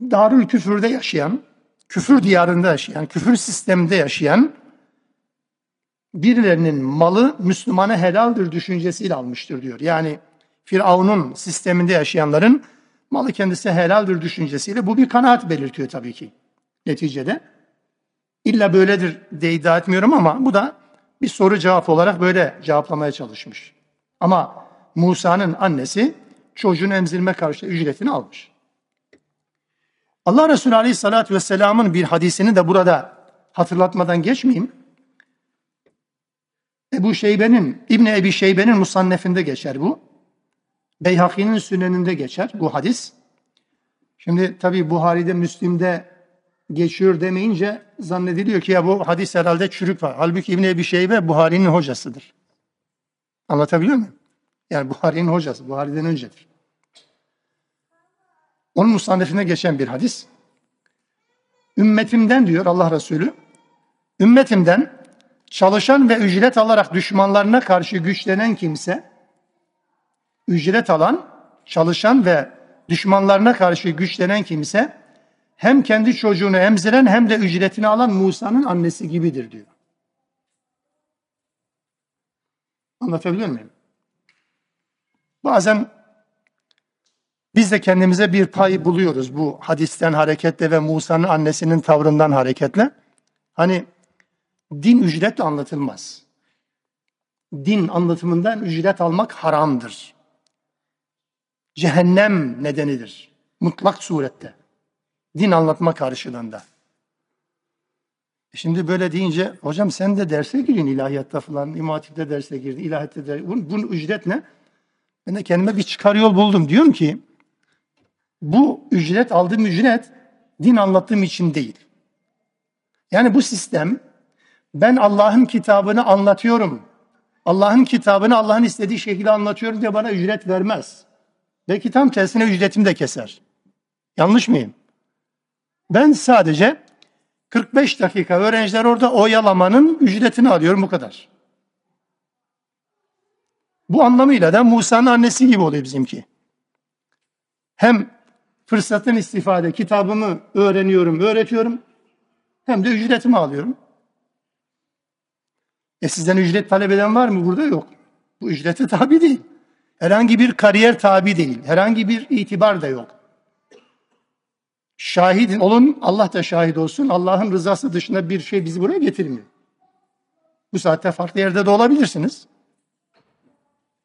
Darül Küfür'de yaşayan, küfür diyarında yaşayan, küfür sisteminde yaşayan birilerinin malı Müslümana helaldir düşüncesiyle almıştır diyor. Yani Firavun'un sisteminde yaşayanların malı kendisi helaldir düşüncesiyle bu bir kanaat belirtiyor tabii ki neticede. İlla böyledir de iddia etmiyorum ama bu da bir soru cevap olarak böyle cevaplamaya çalışmış. Ama Musa'nın annesi çocuğun emzirme karşılığı ücretini almış. Allah Resulü Aleyhisselatü Vesselam'ın bir hadisini de burada hatırlatmadan geçmeyeyim. Ebu Şeybe'nin, İbn Ebi Şeybe'nin musannefinde geçer bu. Beyhaki'nin süneninde geçer bu hadis. Şimdi tabii Buhari'de, Müslim'de geçiyor demeyince zannediliyor ki ya bu hadis herhalde çürük var. Halbuki İbn Ebi Şeybe Buhari'nin hocasıdır. Anlatabiliyor muyum? Yani Buhari'nin hocası, Buhari'den öncedir. Onun musannefine geçen bir hadis. Ümmetimden diyor Allah Resulü, ümmetimden çalışan ve ücret alarak düşmanlarına karşı güçlenen kimse, ücret alan, çalışan ve düşmanlarına karşı güçlenen kimse, hem kendi çocuğunu emziren hem de ücretini alan Musa'nın annesi gibidir diyor. Anlatabiliyor muyum? Bazen biz de kendimize bir pay buluyoruz bu hadisten hareketle ve Musa'nın annesinin tavrından hareketle. Hani din ücretle anlatılmaz. Din anlatımından ücret almak haramdır. Cehennem nedenidir. Mutlak surette. Din anlatma karşılığında. Şimdi böyle deyince, hocam sen de derse girin ilahiyatta falan, İmam Hatip'te derse girdi, ilahiyatta derse girdi. Bunun ücret ne? Ben de kendime bir çıkar yol buldum. Diyorum ki, bu ücret, aldığım ücret din anlattığım için değil. Yani bu sistem, ben Allah'ın kitabını anlatıyorum, Allah'ın kitabını Allah'ın istediği şekilde anlatıyorum diye bana ücret vermez. Belki tam tersine ücretimi de keser. Yanlış mıyım? Ben sadece kırk beş dakika öğrenciler orada oyalamanın ücretini alıyorum, bu kadar. Bu anlamıyla da Musa'nın annesi gibi oluyor bizimki. Hem fırsatın istifade, kitabımı öğreniyorum, öğretiyorum, hem de ücretimi alıyorum. E sizden ücret talep eden var mı? Burada yok. Bu ücrete tabi değil. Herhangi bir kariyer tabi değil. Herhangi bir itibar da yok. Şahidin olun, Allah da şahit olsun. Allah'ın rızası dışında bir şey bizi buraya getirmiyor. Bu saatte farklı yerde de olabilirsiniz.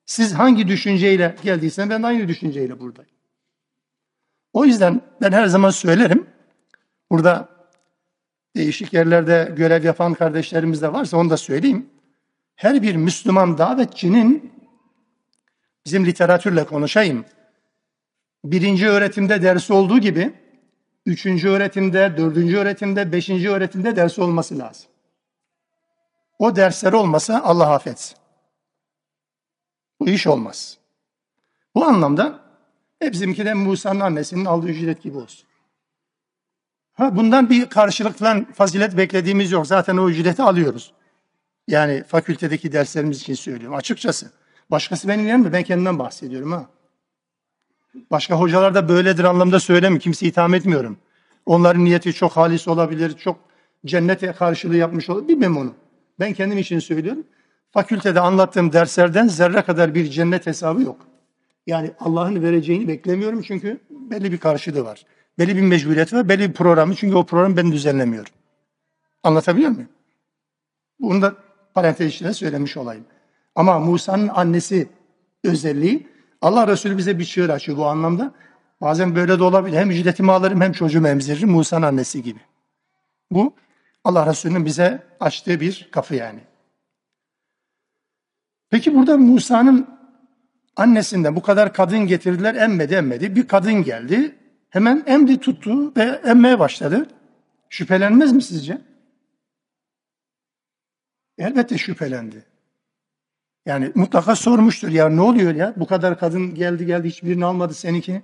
Siz hangi düşünceyle geldiysen ben aynı düşünceyle buradayım. O yüzden ben her zaman söylerim. Burada değişik yerlerde görev yapan kardeşlerimiz de varsa onu da söyleyeyim. Her bir Müslüman davetçinin, bizim literatürle konuşayım, birinci öğretimde dersi olduğu gibi, üçüncü öğretimde, dördüncü öğretimde, beşinci öğretimde dersi olması lazım. O dersler olmasa Allah affetsin. Bu iş olmaz. Bu anlamda hep bizimki de Musa'nın annesinin aldığı ücret gibi olsun. Ha, bundan bir karşılıklı fazilet beklediğimiz yok. Zaten o ücreti alıyoruz. Yani fakültedeki derslerimiz için söylüyorum. Açıkçası. Başkası beni inanmıyor. Ben kendimden bahsediyorum. Ha. Başka hocalar da böyledir anlamda söylemiyorum. Kimseyi itham etmiyorum. Onların niyeti çok halis olabilir. Çok cennete karşılığı yapmış olur. Bilmem onu. Ben kendim için söylüyorum. Fakültede anlattığım derslerden zerre kadar bir cennet hesabı yok. Yani Allah'ın vereceğini beklemiyorum çünkü belli bir karşılığı var. Belli bir mecburiyeti var, belli bir programı. Çünkü o programı ben düzenlemiyorum. Anlatabiliyor muyum? Bunu da parantez içinde söylemiş olayım. Ama Musa'nın annesi özelliği, Allah Resulü bize bir çığır açıyor bu anlamda. Bazen böyle de olabilir. Hem ücretimi alırım hem çocuğumu emziririm. Musa'nın annesi gibi. Bu Allah Resulü'nün bize açtığı bir kapı yani. Peki burada Musa'nın annesinden bu kadar kadın getirdiler, emmedi emmedi. Bir kadın geldi, hemen emdi tuttu ve emmeye başladı. Şüphelenmez mi sizce? Elbette şüphelendi. Yani mutlaka sormuştur ya ne oluyor ya bu kadar kadın geldi geldi hiçbirini almadı seninkini.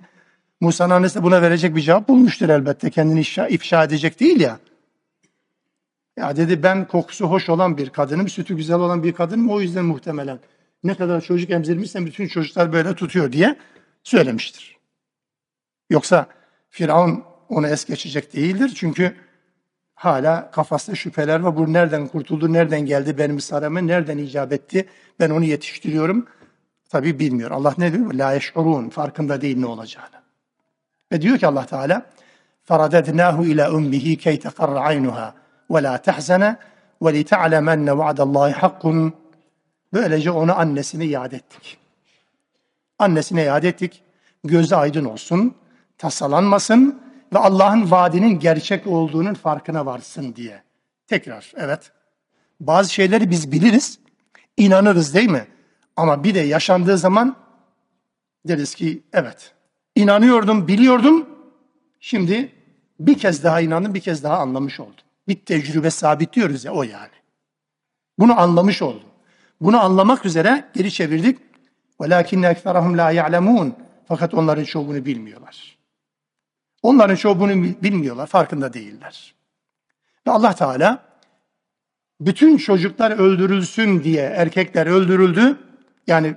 Musa'nın annesi de buna verecek bir cevap bulmuştur elbette. Kendini ifşa, ifşa edecek değil ya. Ya dedi ben kokusu hoş olan bir kadınım, sütü güzel olan bir kadınım. O yüzden muhtemelen ne kadar çocuk emzirmişsem bütün çocuklar böyle tutuyor diye söylemiştir. Yoksa Firavun onu es geçecek değildir. Çünkü hala kafasında şüpheler var. Bu nereden kurtuldu, nereden geldi benim sarama, nereden icap etti? Ben onu yetiştiriyorum. Tabii bilmiyor. Allah ne diyor? La yeş'urun. Farkında değil ne olacağını. Ve diyor ki Allah Teala فَرَدَدْنَاهُ اِلَى اُمِّهِ كَيْ تَقَرَّ عَيْنُهَا وَلَا تَحْزَنَ وَلِتَعْلَمَنَّ وَعْدَ اللّٰهِ حَقٌّ. Böylece onu annesine iade ettik. Annesine iade ettik. Gözü aydın olsun, tasalanmasın ve Allah'ın vaadinin gerçek olduğunun farkına varsın diye. Tekrar evet. Bazı şeyleri biz biliriz, inanırız değil mi? Ama bir de yaşandığı zaman deriz ki evet. İnanıyordum, biliyordum. Şimdi bir kez daha inandım, bir kez daha anlamış oldum. Bir tecrübe sabit diyoruz ya o yani. Bunu anlamış oldum. Bunu anlamak üzere geri çevirdik. وَلَاكِنَّ اَكْثَرَهُمْ لَا يَعْلَمُونَ. Fakat onların çoğu bunu bilmiyorlar. Onların çoğu bunu bilmiyorlar, farkında değiller. Ve Allah Teala bütün çocuklar öldürülsün diye erkekler öldürüldü. Yani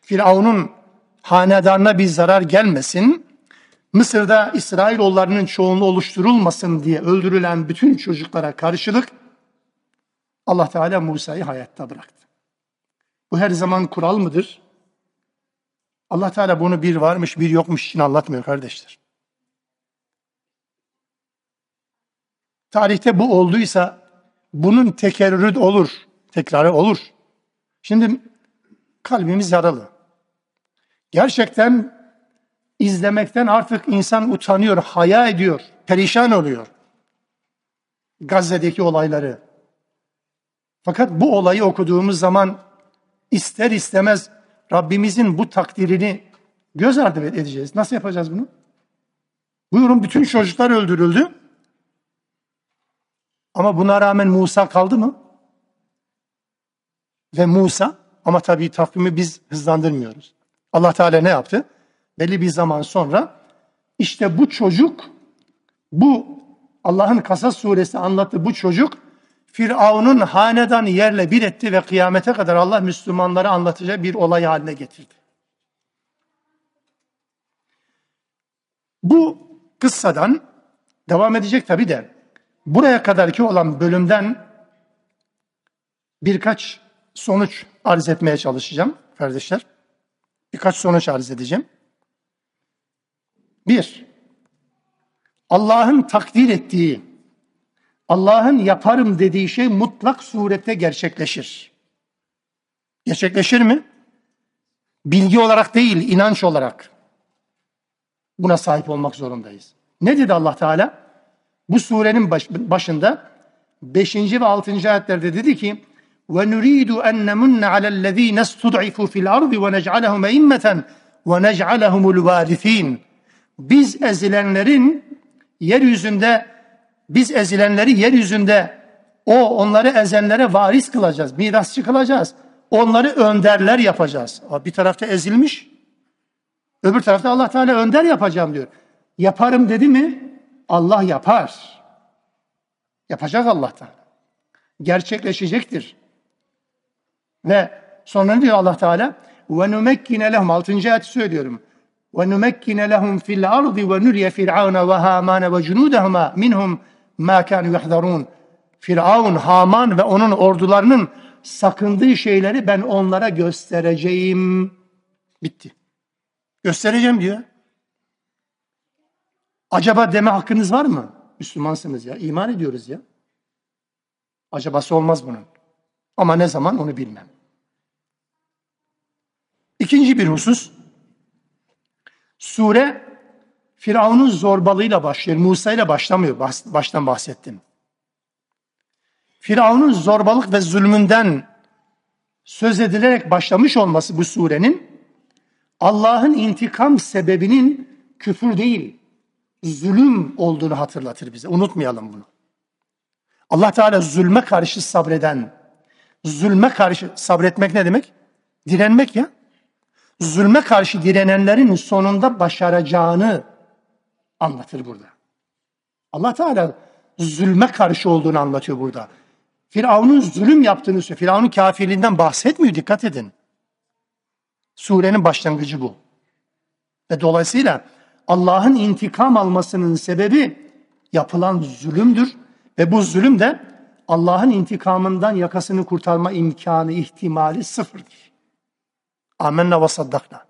Firavun'un hanedanına bir zarar gelmesin, Mısır'da İsrailoğullarının çoğunluğu oluşturulmasın diye öldürülen bütün çocuklara karşılık Allah Teala Musa'yı hayatta bıraktı. Bu her zaman kural mıdır? Allah Teala bunu bir varmış bir yokmuş için anlatmıyor kardeşler. Tarihte bu olduysa bunun tekerrürü olur, tekrarı olur. Şimdi kalbimiz yaralı. Gerçekten izlemekten artık insan utanıyor, haya ediyor, perişan oluyor. Gazze'deki olayları. Fakat bu olayı okuduğumuz zaman ister istemez Rabbimizin bu takdirini göz ardı edeceğiz. Nasıl yapacağız bunu? Buyurun bütün çocuklar öldürüldü. Ama buna rağmen Musa kaldı mı? Ve Musa, ama tabii takvimi biz hızlandırmıyoruz. Allah Teala ne yaptı? Belli bir zaman sonra işte bu çocuk, bu Allah'ın Kasas suresi anlattığı bu çocuk Firavun'un hanedanı yerle bir etti ve kıyamete kadar Allah Müslümanlara anlatacağı bir olay haline getirdi. Bu kıssadan devam edecek tabii de buraya kadarki olan bölümden birkaç sonuç arz etmeye çalışacağım kardeşler. Birkaç sonuç arz edeceğim. Bir, Allah'ın takdir ettiği, Allah'ın yaparım dediği şey mutlak surette gerçekleşir. Gerçekleşir mi? Bilgi olarak değil, inanç olarak. Buna sahip olmak zorundayız. Ne dedi Allah Teala? Bu surenin baş, başında beşinci ve altıncı ayetlerde dedi ki وَنُرِيدُ أَنَّمُنَّ عَلَى الَّذ۪ينَ اسْتُضْعِفُوا فِي الْأَرْضِ وَنَجْعَلَهُمْ اِمَّةً وَنَجْعَلَهُمُ الْوَارِث۪ينَ. Biz ezilenlerin yeryüzünde, biz ezilenleri yeryüzünde o onları ezenlere varis kılacağız, mirasçı kılacağız. Onları önderler yapacağız. Bir tarafta ezilmiş, öbür tarafta Allah Teala önder yapacağım diyor. Yaparım dedi mi? Allah yapar. Yapacak Allah Teala. Gerçekleşecektir. Ve sonra diyor Allah Teala وَنُمَكِّنَ لَهُمْ altıncı ayet söylüyorum. وَنُمَكِّنَ لَهُمْ فِي الْأَرْضِ وَنُرِيَ فِرْعَوْنَ وَهَامَانَ وَجُنُودَهُمَا مِنْهُمْ مَا كَانُوا يَحْذَرُونَ. Firavun, Haman ve onun ordularının sakındığı şeyleri ben onlara göstereceğim. Bitti. Göstereceğim diyor. Acaba deme hakkınız var mı? Müslümansınız ya, iman ediyoruz ya. Acabası olmaz bunun. Ama ne zaman onu bilmem. İkinci bir husus. Sure Firavun'un zorbalığıyla başlıyor. Musa ile başlamıyor. Baştan bahsettim. Firavun'un zorbalık ve zulmünden söz edilerek başlamış olması bu surenin Allah'ın intikam sebebinin küfür değil, zulüm olduğunu hatırlatır bize. Unutmayalım bunu. Allah Teala zulme karşı sabreden, zulme karşı sabretmek ne demek? Direnmek ya. Zulme karşı direnenlerin sonunda başaracağını anlatır burada. Allah Teala zulme karşı olduğunu anlatıyor burada. Firavun'un zulüm yaptığını söylüyor. Firavun'un kafirliğinden bahsetmiyor. Dikkat edin. Surenin başlangıcı bu. Ve dolayısıyla Allah'ın intikam almasının sebebi yapılan zulümdür. Ve bu zulüm de Allah'ın intikamından yakasını kurtarma imkanı, ihtimali sıfırdır. Amenna ve saddakna.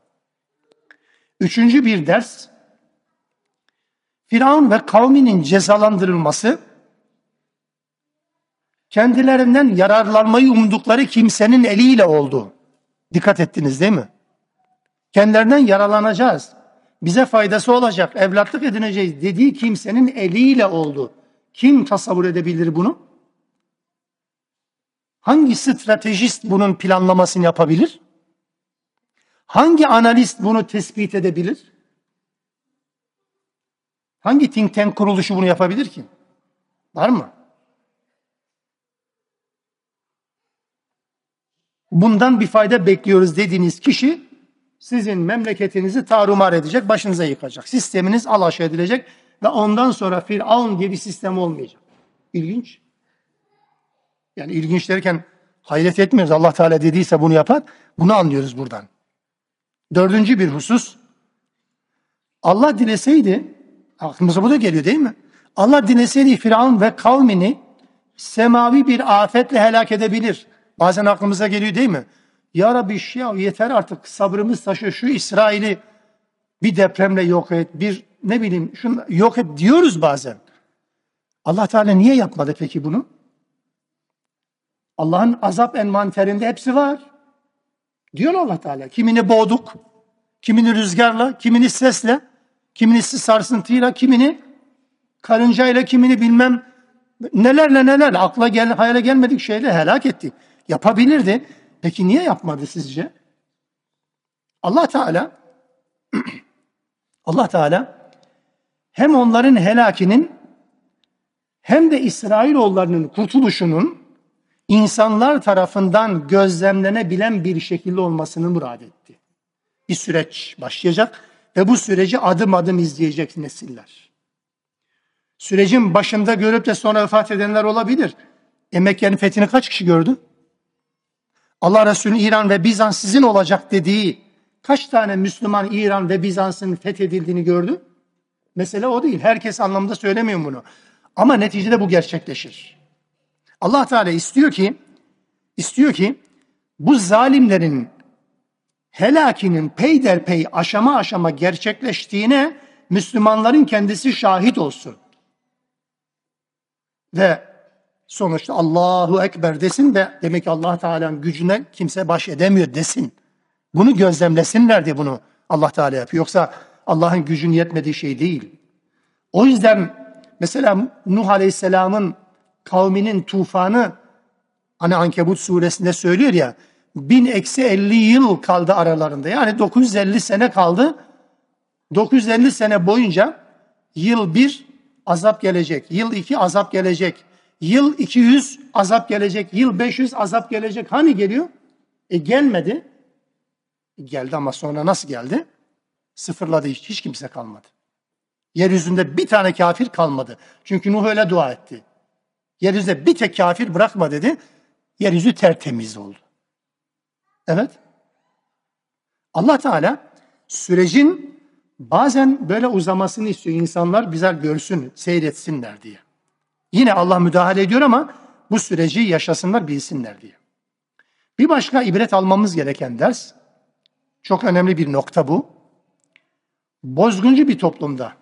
Üçüncü bir ders. Firavun ve kavminin cezalandırılması, kendilerinden yararlanmayı umdukları kimsenin eliyle oldu. Dikkat ettiniz değil mi? Kendilerinden yararlanacağız, bize faydası olacak, evlatlık edineceğiz dediği kimsenin eliyle oldu. Kim tasavvur edebilir bunu? Hangi stratejist bunun planlamasını yapabilir? Hangi analist bunu tespit edebilir? Hangi think tank kuruluşu bunu yapabilir ki? Var mı? Bundan bir fayda bekliyoruz dediğiniz kişi sizin memleketinizi tarumar edecek, başınıza yıkacak. Sisteminiz alaşağı edilecek ve ondan sonra Firavun gibi sistem olmayacak. İlginç. Yani ilginç derken hayret etmiyoruz. Allah Teala dediyse bunu yapar. Bunu anlıyoruz buradan. Dördüncü bir husus. Allah dileseydi, aklımıza bu da geliyor değil mi? Allah dileseydi Firavun ve kavmini semavi bir afetle helak edebilir. Bazen aklımıza geliyor değil mi? Ya Rabbi ya yeter artık, sabrımız taşıyor, şu İsrail'i bir depremle yok et, bir ne bileyim şunu yok et diyoruz bazen. Allah Teala niye yapmadı peki bunu? Allah'ın azap envanterinde hepsi var. Diyor Allah Teala, kimini boğduk, kimini rüzgarla, kimini sesle, kimini sarsıntıyla, kimini karıncayla, kimini bilmem nelerle neler, akla gel, hayale gelmedik şeyle helak ettik. Yapabilirdi. Peki niye yapmadı sizce? Allah Teala Allah Teala hem onların helakinin hem de İsrailoğullarının kurtuluşunun insanlar tarafından gözlemlenebilen bir şekilde olmasını murad etti. Bir süreç başlayacak ve bu süreci adım adım izleyecek nesiller. Sürecin başında görüp de sonra vefat edenler olabilir. E Mekke'nin fethini kaç kişi gördü? Allah Resulü'nün İran ve Bizans sizin olacak dediği kaç tane Müslüman İran ve Bizans'ın fethedildiğini gördü? Mesele o değil. Herkes anlamda söylemiyor bunu. Ama neticede bu gerçekleşir. Allah Teala istiyor ki, istiyor ki bu zalimlerin helakinin peyderpey aşama aşama gerçekleştiğine Müslümanların kendisi şahit olsun. Ve sonuçta Allahu Ekber desin ve demek ki Allah Teala'nın gücüne kimse baş edemiyor desin. Bunu gözlemlesinler diye bunu Allah Teala yapıyor. Yoksa Allah'ın gücünün yetmediği şey değil. O yüzden mesela Nuh Aleyhisselam'ın kavminin tufanı, hani Ankebut suresinde söylüyor ya, bin eksi elli yıl kaldı aralarında. Yani dokuz yüz elli sene kaldı. dokuz yüz elli sene boyunca yıl bir azap gelecek, yıl iki azap gelecek, yıl iki yüz azap gelecek, yıl beş yüz azap gelecek. Hani geliyor? E gelmedi. E geldi ama sonra nasıl geldi? Sıfırladı, hiç, hiç kimse kalmadı. Yeryüzünde bir tane kafir kalmadı. Çünkü Nuh öyle dua etti. Yeryüzünde bir tek kafir bırakma dedi. Yeryüzü tertemiz oldu. Evet. Allah Teala sürecin bazen böyle uzamasını istiyor. İnsanlar bize görsün, seyretsinler diye. Yine Allah müdahale ediyor ama bu süreci yaşasınlar, bilsinler diye. Bir başka ibret almamız gereken ders, çok önemli bir nokta bu. Bozguncu bir toplumda,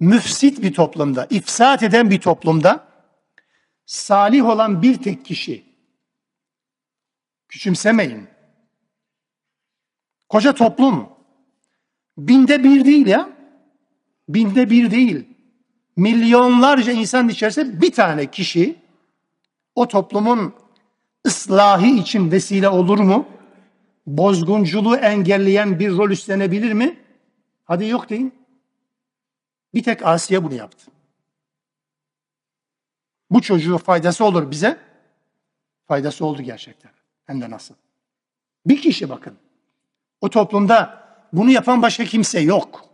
müfsit bir toplumda, ifsat eden bir toplumda salih olan bir tek kişi, küçümsemeyin. Koca toplum, binde bir değil ya, binde bir değil. Milyonlarca insan içerisinde bir tane kişi o toplumun ıslahı için vesile olur mu? Bozgunculuğu engelleyen bir rol üstlenebilir mi? Hadi yok deyin. Bir tek Asiye bunu yaptı. Bu çocuğun faydası olur bize. Faydası oldu gerçekten. Hem de nasıl? Bir kişi bakın. O toplumda bunu yapan başka kimse yok.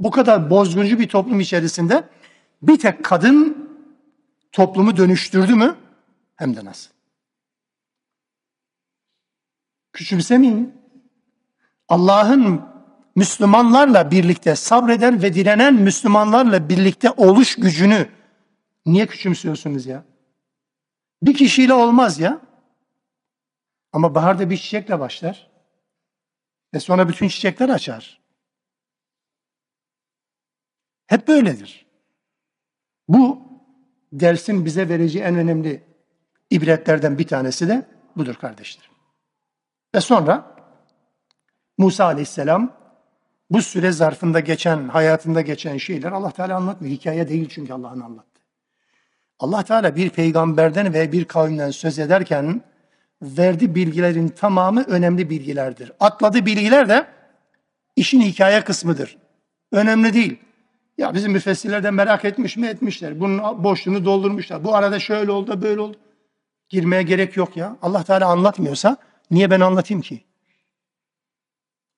Bu kadar bozguncu bir toplum içerisinde bir tek kadın toplumu dönüştürdü mü? Hem de nasıl? Küçümsemeyin. Allah'ın Müslümanlarla birlikte sabreden ve direnen Müslümanlarla birlikte oluş gücünü niye küçümsüyorsunuz ya? Bir kişiyle olmaz ya. Ama baharda bir çiçekle başlar. Ve sonra bütün çiçekler açar. Hep böyledir. Bu dersin bize vereceği en önemli ibretlerden bir tanesi de budur kardeşlerim. Ve sonra Musa Aleyhisselam bu süre zarfında geçen, hayatında geçen şeyler Allah Teala anlatmıyor. Hikaye değil çünkü Allah'ın anlattı. Allah Teala bir peygamberden ve bir kavimden söz ederken verdiği bilgilerin tamamı önemli bilgilerdir. Atladığı bilgiler de işin hikaye kısmıdır. Önemli değil. Ya bizim müfessirler de merak etmiş mi etmişler. Bunun boşluğunu doldurmuşlar. Bu arada şöyle oldu da böyle oldu. Girmeye gerek yok ya. Allah Teala anlatmıyorsa niye ben anlatayım ki?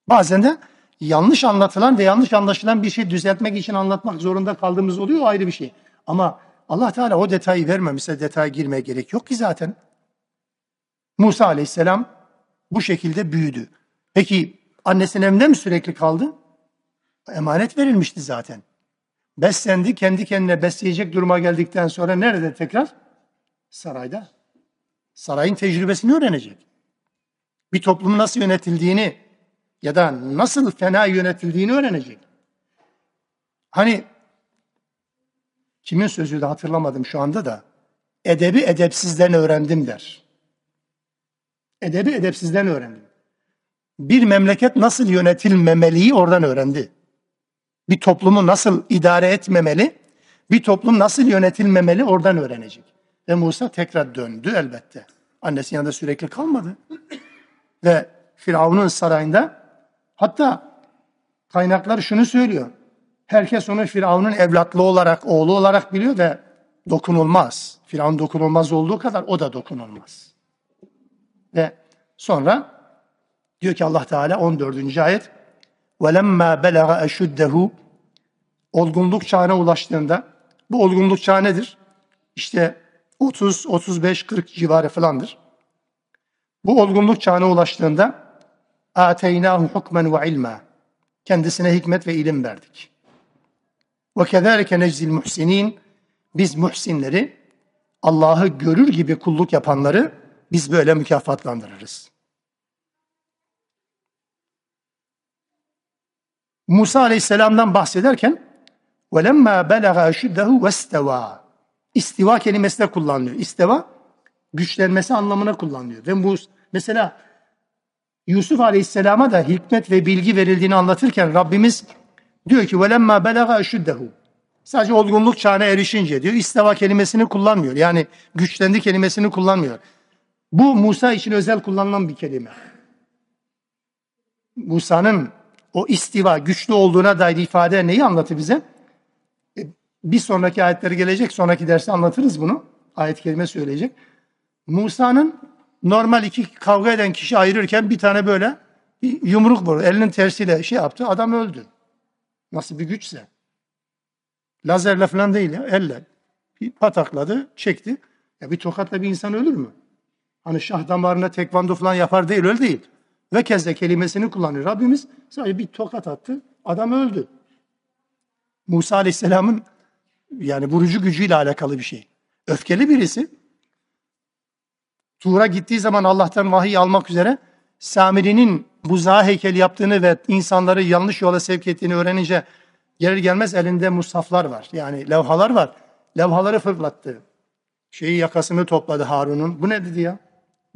Bazen de yanlış anlatılan ve yanlış anlaşılan bir şey düzeltmek için anlatmak zorunda kaldığımız oluyor. O ayrı bir şey. Ama Allah Teala o detayı vermemişse detaya girmeye gerek yok ki zaten. Musa Aleyhisselam bu şekilde büyüdü. Peki annesinin evinde mi sürekli kaldı? Emanet verilmişti zaten. Beslendi, kendi kendine besleyecek duruma geldikten sonra nerede tekrar? Sarayda. Sarayın tecrübesini öğrenecek. Bir toplumun nasıl yönetildiğini ya da nasıl fena yönetildiğini öğrenecek. Hani kimin sözü de hatırlamadım şu anda da edebi edepsizden öğrendim der. Edebi edepsizden öğrendim. Bir memleket nasıl yönetilmemeliyi oradan öğrendi. Bir toplumu nasıl idare etmemeli, bir toplum nasıl yönetilmemeli oradan öğrenecek. Ve Musa tekrar döndü elbette. Annesinin yanında sürekli kalmadı. Ve Firavun'un sarayında, hatta kaynaklar şunu söylüyor. Herkes onu Firavun'un evlatlığı olarak, oğlu olarak biliyor ve dokunulmaz. Firavun dokunulmaz olduğu kadar o da dokunulmaz. Ve sonra diyor ki Allah Teala on dördüncü ayet, وَلَمَّا بَلَغَ أَشُدَّهُ olgunluk çağına ulaştığında, bu olgunluk çağı nedir? İşte otuz, otuz beş, kırk civarı falandır. Bu olgunluk çağına ulaştığında اَتَيْنَاهُ حُكْمًا وَعِلْمًا kendisine hikmet ve ilim verdik. وَكَذَٰلِكَ نَجْزِ الْمُحْسِنِينَ biz muhsinleri, Allah'ı görür gibi kulluk yapanları biz böyle mükafatlandırırız. Musa Aleyhisselam'dan bahsederken وَلَمَّا بَلَغَ أَشُدَّهُ وَاسْتَوَى İstiva kelimesi de kullanılıyor. İsteva güçlenmesi anlamına kullanılıyor. Ve bu, mesela Yusuf Aleyhisselam'a da hikmet ve bilgi verildiğini anlatırken Rabbimiz diyor ki وَلَمَّا بَلَغَ أَشُدَّهُ sadece olgunluk çağına erişince diyor. İsteva kelimesini kullanmıyor. Yani güçlendi kelimesini kullanmıyor. Bu Musa için özel kullanılan bir kelime. Musa'nın o istiva güçlü olduğuna dair ifade neyi anlatır bize? Bir sonraki ayetleri gelecek, sonraki derste anlatırız bunu. Ayet kelime söyleyecek. Musa'nın normal iki kavga eden kişi ayırırken bir tane böyle bir yumruk vurdu. Elinin tersiyle şey yaptı, adam öldü. Nasıl bir güçse. Lazerle falan değil ya, elle. Bir patakladı, çekti. Ya bir tokatla bir insan ölür mü? Hani şah damarına tekvando falan yapar değil, öyle değil. Ve kezde kelimesini kullanıyor. Rabbimiz sadece bir tokat attı, adam öldü. Musa Aleyhisselam'ın yani vurucu gücüyle alakalı bir şey. öfkeli birisi Tur'a gittiği zaman Allah'tan vahiy almak üzere Samiri'nin buzağı heykeli yaptığını ve insanları yanlış yola sevk ettiğini öğrenince gelir gelmez elinde mushaflar var. Yani levhalar var. Levhaları fırlattı. Şeyi yakasını topladı Harun'un. Bu ne dedi ya?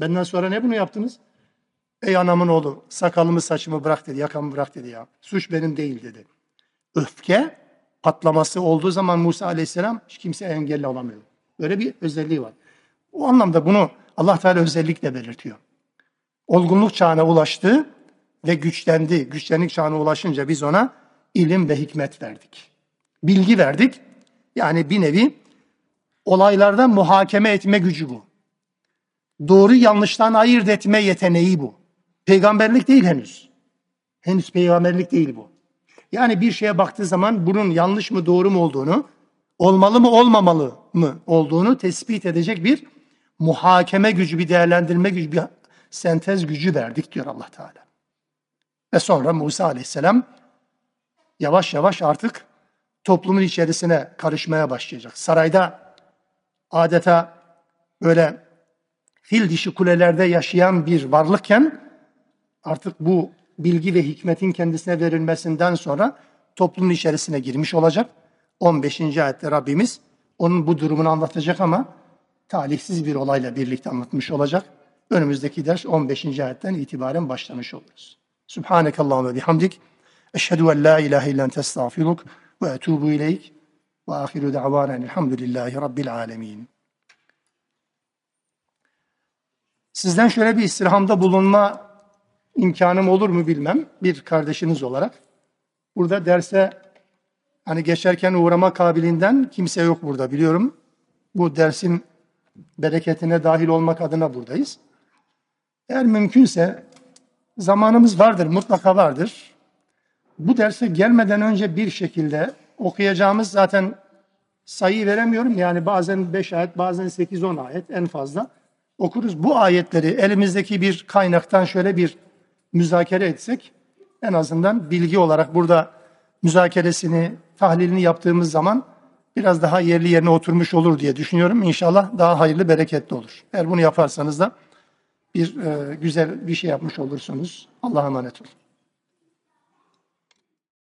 Benden sonra ne bunu yaptınız? Ey anamın oğlu, sakalımı saçımı bırak dedi, yakamı bırak dedi ya. Suç benim değil dedi. Öfke patlaması olduğu zaman Musa aleyhisselam hiç kimse engelle olamıyor. Böyle bir özelliği var. O anlamda bunu Allah Teala özellikle belirtiyor. Olgunluk çağına ulaştı ve güçlendi. Güçlenlik çağına ulaşınca biz ona ilim ve hikmet verdik. Bilgi verdik. Yani bir nevi olaylarda muhakeme etme gücü bu. Doğru yanlıştan ayırt etme yeteneği bu. Peygamberlik değil henüz. Henüz peygamberlik değil bu. Yani bir şeye baktığı zaman bunun yanlış mı doğru mu olduğunu, olmalı mı olmamalı mı olduğunu tespit edecek bir muhakeme gücü, bir değerlendirme gücü, bir sentez gücü verdik diyor Allah Teala. Ve sonra Musa Aleyhisselam yavaş yavaş artık toplumun içerisine karışmaya başlayacak. Sarayda adeta böyle fil dişi kulelerde yaşayan bir varlıkken artık bu bilgi ve hikmetin kendisine verilmesinden sonra toplumun içerisine girmiş olacak. on beşinci ayette Rabbimiz onun bu durumunu anlatacak ama talihsiz bir olayla birlikte anlatmış olacak. Önümüzdeki ders on beşinci ayetten itibaren başlamış oluruz. Subhanekallahü ve bihamdik. Eşhedü en la ilahe illen testağfiruk ve etubu ileyk. Ve ahiru da'vanen elhamdülillahi rabbil alemin. Sizden şöyle bir istirhamda bulunma imkanım olur mu bilmem, bir kardeşiniz olarak. Burada derse hani geçerken uğrama kabiliğinden kimse yok burada biliyorum. Bu dersin bereketine dahil olmak adına buradayız. Eğer mümkünse zamanımız vardır, mutlaka vardır. Bu derse gelmeden önce bir şekilde okuyacağımız, zaten sayı veremiyorum. Yani bazen beş ayet, bazen sekiz on ayet en fazla okuruz. Bu ayetleri elimizdeki bir kaynaktan şöyle bir müzakere etsek, en azından bilgi olarak burada müzakeresini, tahlilini yaptığımız zaman biraz daha yerli yerine oturmuş olur diye düşünüyorum. İnşallah daha hayırlı, bereketli olur. Eğer bunu yaparsanız da bir e, güzel bir şey yapmış olursunuz. Allah'a emanet olun.